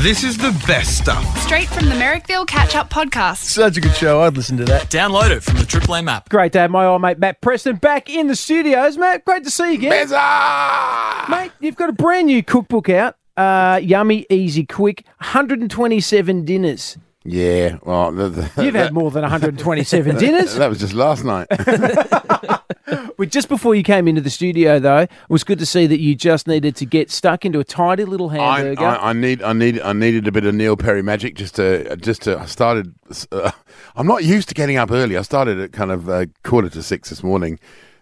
This is the best stuff. Straight from the Merrickville Catch-Up Podcast. Such a good show. I'd listen to that. Download it from the Triple M app. Great day, my old mate Matt Preston back in the studios. Matt, great to see you again. Bezza! Mate, you've got a brand new cookbook out. Yummy, easy, quick. 127 dinners. Yeah. Well, you've had more than 127 dinners. That was just last night. Well, just before you came into the studio, though, it was good to see that you just needed to get stuck into a tidy little hamburger. I needed a bit of Neil Perry magic just to. I'm not used to getting up early. I started at kind of 5:45 this morning.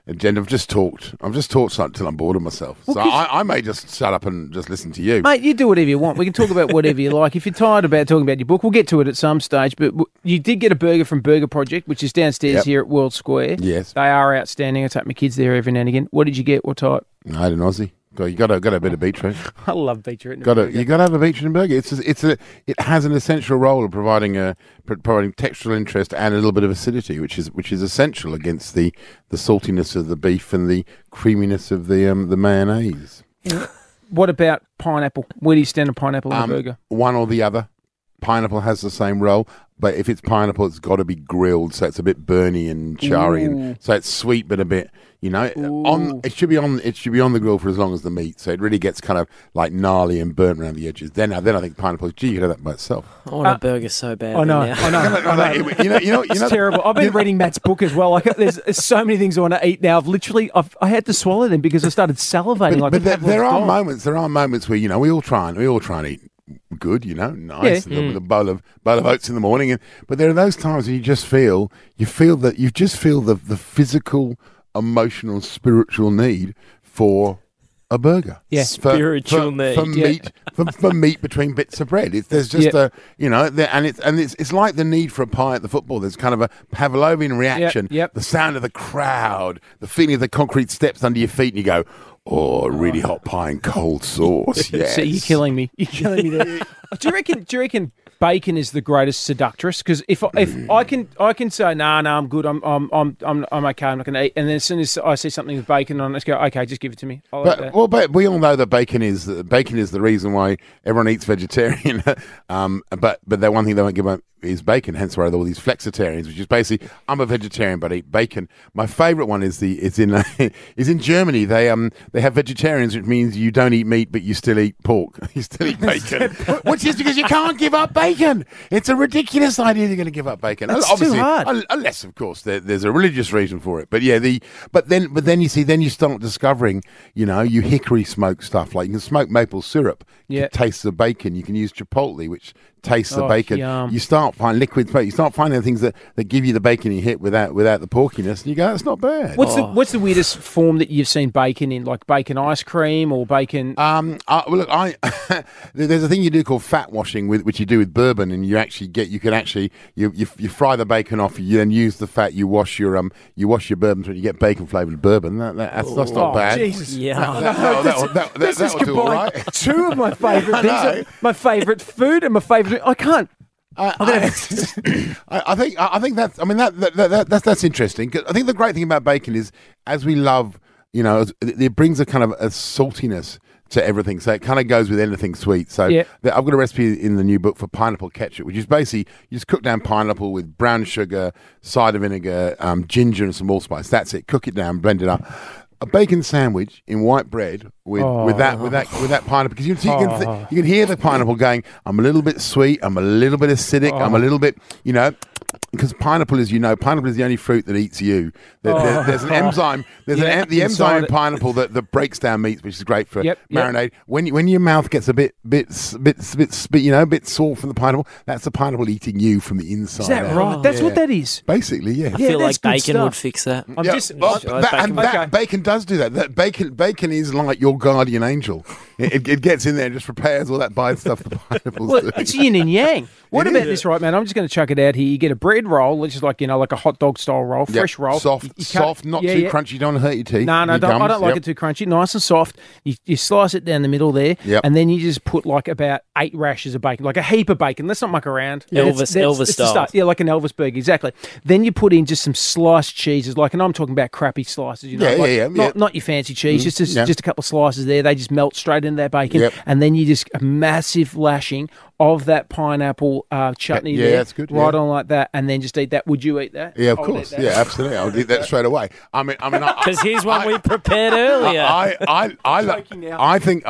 And I've just talked until I'm bored of myself. Well, so I may just shut up and just listen to you. Mate, you do whatever you want. We can talk about whatever you like. If you're tired about talking about your book, we'll get to it at some stage. But you did get a burger from Burger Project, which is downstairs here at World Square. Yes. They are outstanding. I take my kids there every now and again. What did you get? What type? I had an Aussie. You've got a bit of beetroot. I love beetroot in a burger. You've got to have a beetroot in a burger. It has an essential role of providing textural interest and a little bit of acidity, which is essential against the saltiness of the beef and the creaminess of the mayonnaise. What about pineapple? Where do you stand on pineapple in a burger? One or the other. Pineapple has the same role, but if it's pineapple, it's got to be grilled, so it's a bit burny and charry, and so it's sweet but a bit, it should be on the grill for as long as the meat, so it really gets kind of like gnarly and burnt around the edges. Then I think pineapple, gee, you could have that by itself. I want a burger so bad. I know. It's terrible. I've been reading Matt's book as well. There's so many things I want to eat now. I had to swallow them because I started salivating. There are moments where we all try and eat good, nice, with a bowl of oats in the morning. But there are those times when you just feel the physical, emotional, spiritual need for a burger. Yes, yeah. for meat between bits of bread. It's like the need for a pie at the football. There's kind of a Pavlovian reaction. Yep. The sound of the crowd, the feeling of the concrete steps under your feet, and you go, oh, really hot pie and cold sauce. Yes. So you're killing me. There. Do you reckon bacon is the greatest seductress? Because if I can say no, I'm good. I'm okay. I'm not going to eat. And then as soon as I see something with bacon on, let's go. Okay, just give it to me. But we all know that bacon is the reason why everyone eats vegetarian. But the one thing they won't give up is bacon, hence why all these flexitarians, which is basically, I'm a vegetarian but I eat bacon. My favourite one is in Germany. They have vegetarians, which means you don't eat meat but you still eat pork. You still eat bacon, which is because you can't give up bacon. It's a ridiculous idea you're going to give up bacon. It's too hard. Unless, of course, there's a religious reason for it. But yeah, but then you see, then you start discovering, you hickory smoke stuff. Like you can smoke maple syrup, you can taste the bacon. You can use chipotle, which tastes the bacon. Yum. You start finding liquid smoke. You start finding things that give you the bacon you hit without the porkiness, and you go, that's not bad. What's the weirdest form that you've seen bacon in, like bacon ice cream or bacon? There's a thing you do called fat washing, which you do with bourbon, and you fry the bacon off. You then use the fat. You wash your bourbon, so you get bacon flavored bourbon. That's not bad. Jesus, yeah. That will do all right. Two of my favourite things, my favourite food and my favourite. I can't. I think that's interesting. 'Cause I think the great thing about bacon is, as we love, it brings a kind of a saltiness to everything, so it kind of goes with anything sweet. So I've got a recipe in the new book for pineapple ketchup, which is basically you just cook down pineapple with brown sugar, cider vinegar, ginger, and some allspice. That's it. Cook it down, blend it up. A bacon sandwich in white bread with that pineapple, because you can hear the pineapple going, I'm a little bit sweet, I'm a little bit acidic, I'm a little bit, because pineapple is the only fruit that eats you. There's an enzyme. The enzyme in pineapple that breaks down meats, which is great for marinade. When your mouth gets a bit sore from the pineapple, that's the pineapple eating you from the inside. Is that right? That's what that is. Basically, yeah. I feel like bacon would fix that. Bacon does do that. That bacon is like your guardian angel. It gets in there and just repairs all that bad stuff the pineapples do. It's yin and yang. What about this, right, man? I'm just going to chuck it out here. You get a bread roll, which is like, like a hot dog style roll, fresh roll. Soft, not too crunchy. Don't hurt your teeth. I don't like it too crunchy. Nice and soft. You slice it down the middle there, and then you just put like about 8 rashes of bacon, like a heap of bacon. Let's not muck around. Elvis style. Yeah, like an Elvis burger, exactly. Then you put in just some sliced cheeses, and I'm talking about crappy slices, not your fancy cheese, just a couple of slices there. They just melt straight in that bacon, and then you just a massive lashing of that pineapple chutney that's good, on like that, and then just eat that. Would you eat that? Yeah, of course. Yeah, absolutely. I would eat that straight away. I mean, because here's one we prepared earlier. I think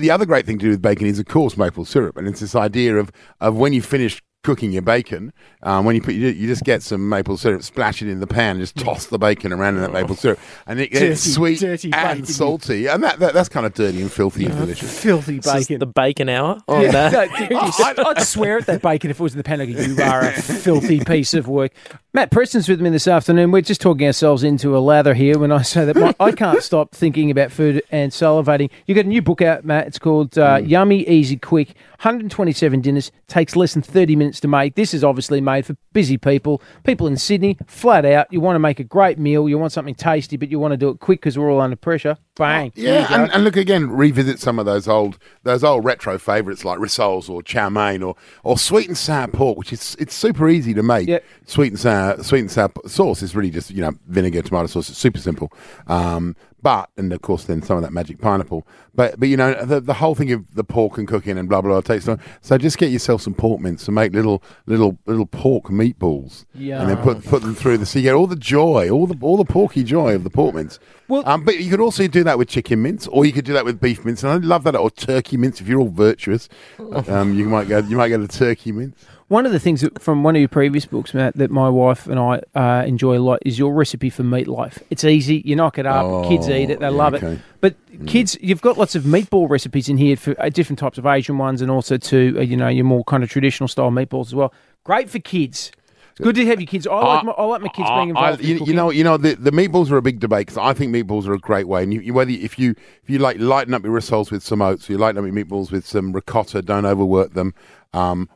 the other great thing to do with bacon is, of course, maple syrup, and it's this idea of when you finish cooking your bacon, when you put, you just get some maple syrup, splash it in the pan, and just toss the bacon around in that maple syrup, and it's sweet and bacon. Salty, and that's kind of dirty and filthy and delicious. Filthy bacon, the bacon hour. I'd swear at that bacon if it was in the pan. Like, you are a filthy piece of work. Matt Preston's with me this afternoon. We're just talking ourselves into a lather here when I say that I can't stop thinking about food and salivating. You got a new book out, Matt. It's called Yummy, Easy, Quick. 127 dinners, takes less than 30 minutes to make. This is obviously made for busy people, people in Sydney, flat out. You want to make a great meal, you want something tasty, but you want to do it quick because we're all under pressure. Bang. And look, again, revisit some of those old retro favourites like rissoles or chow mein or sweet and sour pork, which is it's super easy to make. Yep. Sweet and sour sauce is really just, vinegar, tomato sauce. It's super simple. But of course, then some of that magic pineapple. But the whole thing of the pork and cooking and blah blah blah takes time. So just get yourself some pork mince and make little pork meatballs, and then put them through the. So you get all the joy, all the porky joy of the pork mince. Well, but you could also do that with chicken mince, or you could do that with beef mince, and I love that, or turkey mince if you're all virtuous. You might go to turkey mince. One of the things from one of your previous books, Matt, that my wife and I enjoy a lot is your recipe for meatloaf. It's easy. You knock it up. Kids eat it. They love it. But kids, you've got lots of meatball recipes in here for different types of Asian ones and also to, your more kind of traditional style meatballs as well. Great for kids. Good to have your kids. I like my kids being involved. The meatballs are a big debate because I think meatballs are a great way. And if you like lighten up your rissoles with some oats, or you lighten up your meatballs with some ricotta. Don't overwork them.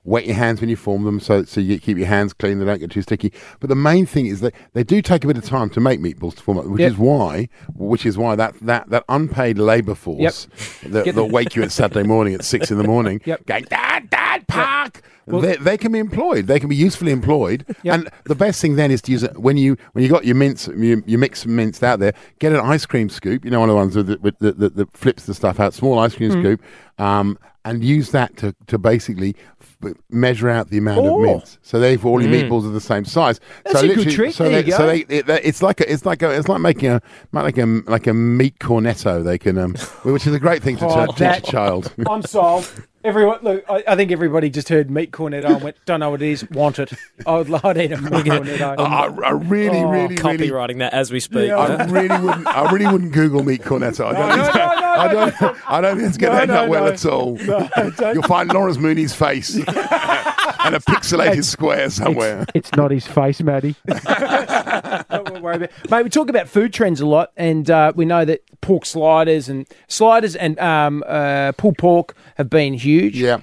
Wet your hands when you form them, so you keep your hands clean. They don't get too sticky. But the main thing is that they do take a bit of time to make meatballs to form up, which is why that unpaid labour force that'll wake you at Saturday morning at 6 a.m. Going dad park. Yep. Well, they can be employed. They can be usefully employed. Yep. And the best thing then is to use it when you got your mince, you mix some mince out there. Get an ice cream scoop. One of the ones that flips the stuff out. Small ice cream scoop. And use that to basically measure out the amount of mince. So therefore, all your meatballs are the same size. That's a good trick. So there you go. So it's like making a meat cornetto. They can, which is a great thing to teach a child. I'm solved. Everyone, look, I think everybody just heard meat cornetto and went, don't know what it is, want it. I'd eat a meat cornetto. I really copywriting that as we speak. Yeah, I really wouldn't Google meat cornetto. I don't think it's going to end up well at all. No, you'll find Lawrence Mooney's face and a pixelated square somewhere. It's not his face, Maddie. Don't worry about it. Mate, we talk about food trends a lot, and we know that pork sliders and pulled pork have been huge in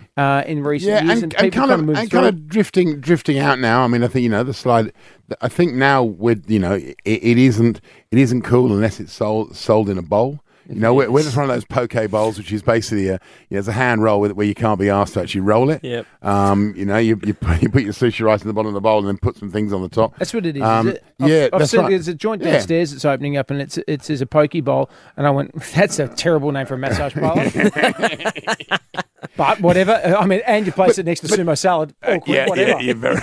recent years. And kind of drifting out now. I mean, I think, the slide... I think now it isn't cool unless it's sold in a bowl. We're just one of those poke bowls, which is basically it's a hand roll where you can't be asked to actually roll it. Yep. You put your sushi rice in the bottom of the bowl and then put some things on the top. That's what it is. Is it? I've seen there's a joint downstairs that's opening up and it's a poke bowl, and I went, that's a terrible name for a massage parlour. But whatever, and you place it next to sumo salad. Awkward, whatever.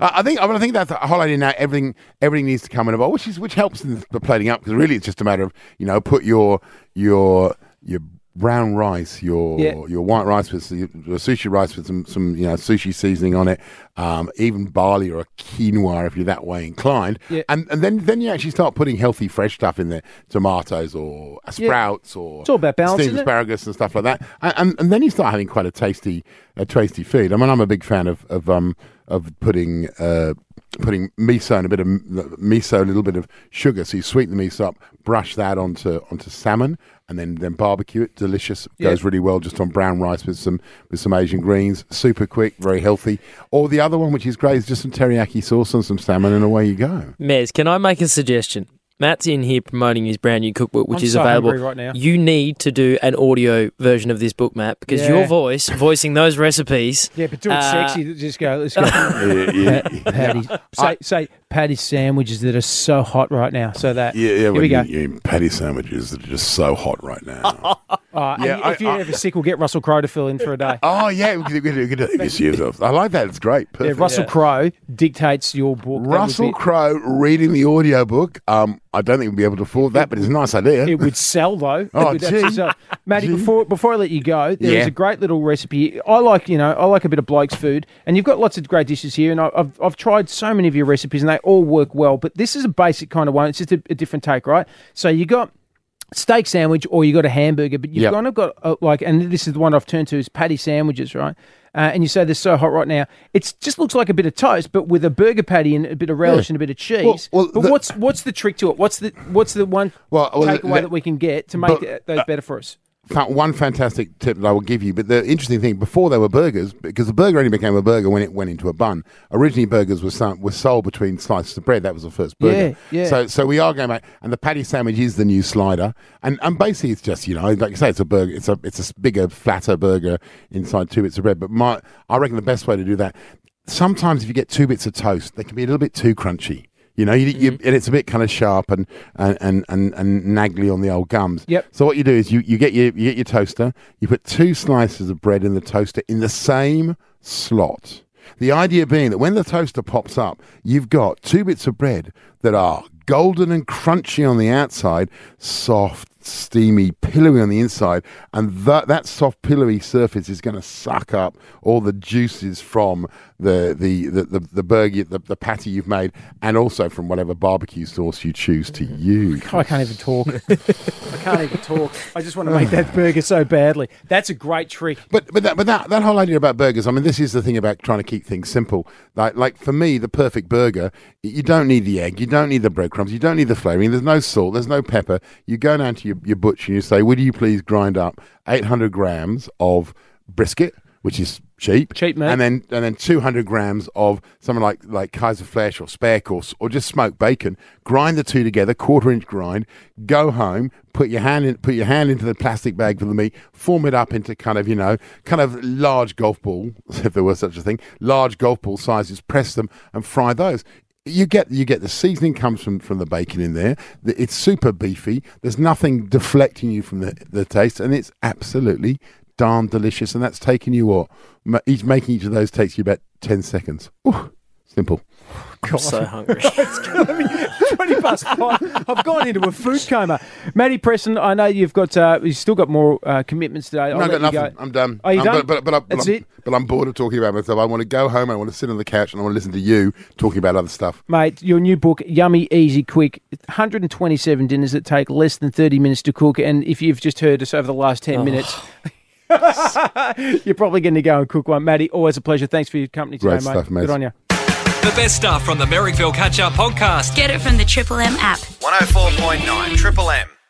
I think that's the whole idea now. Everything needs to come in a bowl, which helps in the plating up, because really it's just a matter of put your brown rice, your white rice with your sushi rice with some sushi seasoning on it, even barley or a quinoa if you're that way inclined, and then you actually start putting healthy fresh stuff in there, tomatoes or sprouts or it's all about balance, steamed asparagus and stuff like that, and then you start having quite a tasty food. I mean, I'm a big fan of putting. Putting miso and a little bit of sugar, so you sweeten the miso up, brush that onto salmon, and then barbecue it. Delicious. Goes really well just on brown rice with some Asian greens. Super quick, very healthy. Or the other one, which is great, is just some teriyaki sauce on some salmon, and away you go. Mez, can I make a suggestion? Matt's in here promoting his brand new cookbook, which is available right now. You need to do an audio version of this book, Matt, because your voice, voicing those recipes. Yeah, but do it sexy. Just go, let's go. Say patty sandwiches that are so hot right now. So that. Here we go. You patty sandwiches that are just so hot right now. If you're ever sick, we'll get Russell Crowe to fill in for a day. Oh, yeah. I like that. It's great. Perfect. Yeah, Russell Crowe dictates your book. Russell Crowe reading the audio book. I don't think we'll be able to afford that, but it's a nice idea. It would sell, though. Oh, geez. Matty, before I let you go, there is a great little recipe. I like a bit of bloke's food, and you've got lots of great dishes here, and I've tried so many of your recipes, and they all work well, but this is a basic kind of one. It's just a different take, right? So you got steak sandwich or you got a hamburger, but you've kind of got and this is the one I've turned to is patty sandwiches, right? And you say they're so hot right now. It just looks like a bit of toast, but with a burger patty and a bit of relish and a bit of cheese. But what's the trick to it? What's the one takeaway that we can get to make those better for us? One fantastic tip that I will give you, but the interesting thing, before they were burgers, because the burger only became a burger when it went into a bun. Originally, burgers were sold between slices of bread. That was the first burger. Yeah. So we are going back, and the patty sandwich is the new slider. And basically, it's just, like you say, it's a burger. It's a bigger, flatter burger inside 2 bits of bread. But I reckon the best way to do that, sometimes if you get 2 bits of toast, they can be a little bit too crunchy. And it's a bit kind of sharp and naggly on the old gums. Yep. So what you do is you get your toaster, you put 2 slices of bread in the toaster in the same slot. The idea being that when the toaster pops up, you've got 2 bits of bread that are golden and crunchy on the outside, soft, steamy, pillowy on the inside, and that soft, pillowy surface is going to suck up all the juices from the burger, the patty you've made, and also from whatever barbecue sauce you choose to use. I can't even talk. I just want to make that burger so badly. That's a great trick. But that whole idea about burgers, I mean, this is the thing about trying to keep things simple. Like for me, the perfect burger, you don't need the egg, you don't need the breadcrumbs, you don't need the flavouring, there's no salt, there's no pepper. You go down to your butcher and you say, would you please grind up 800 grams of brisket, which is cheap, mate. and then 200 grams of something like Kaiser flesh or speck or just smoked bacon. Grind the two together, 1/4 inch grind. Go home, put your hand into the plastic bag for the meat, form it up into kind of large golf ball, if there was such a thing, large golf ball sizes. Press them and fry those. You get the seasoning comes from the bacon in there. It's super beefy. There's nothing deflecting you from the taste, and it's absolutely darn delicious. And that's taking you making each of those takes you about 10 seconds. Ooh, simple. I'm so hungry. It's killing me. 5:20. I've gone into a food coma. Matty Preston, I know you've still got more commitments today. No, I've got nothing. I'm done. Are you done? But I'm bored of talking about myself. I want to go home. I want to sit on the couch and I want to listen to you talking about other stuff. Mate, your new book, Yummy, Easy, Quick, 127 dinners that take less than 30 minutes to cook. And if you've just heard us over the last 10 minutes... you're probably going to go and cook one. Matty, always a pleasure. Thanks for your company today, mate. Great stuff, mate. Good on you. The best stuff from the Merrickville Catch-Up Podcast. Get it from the Triple M app. 104.9 Triple M.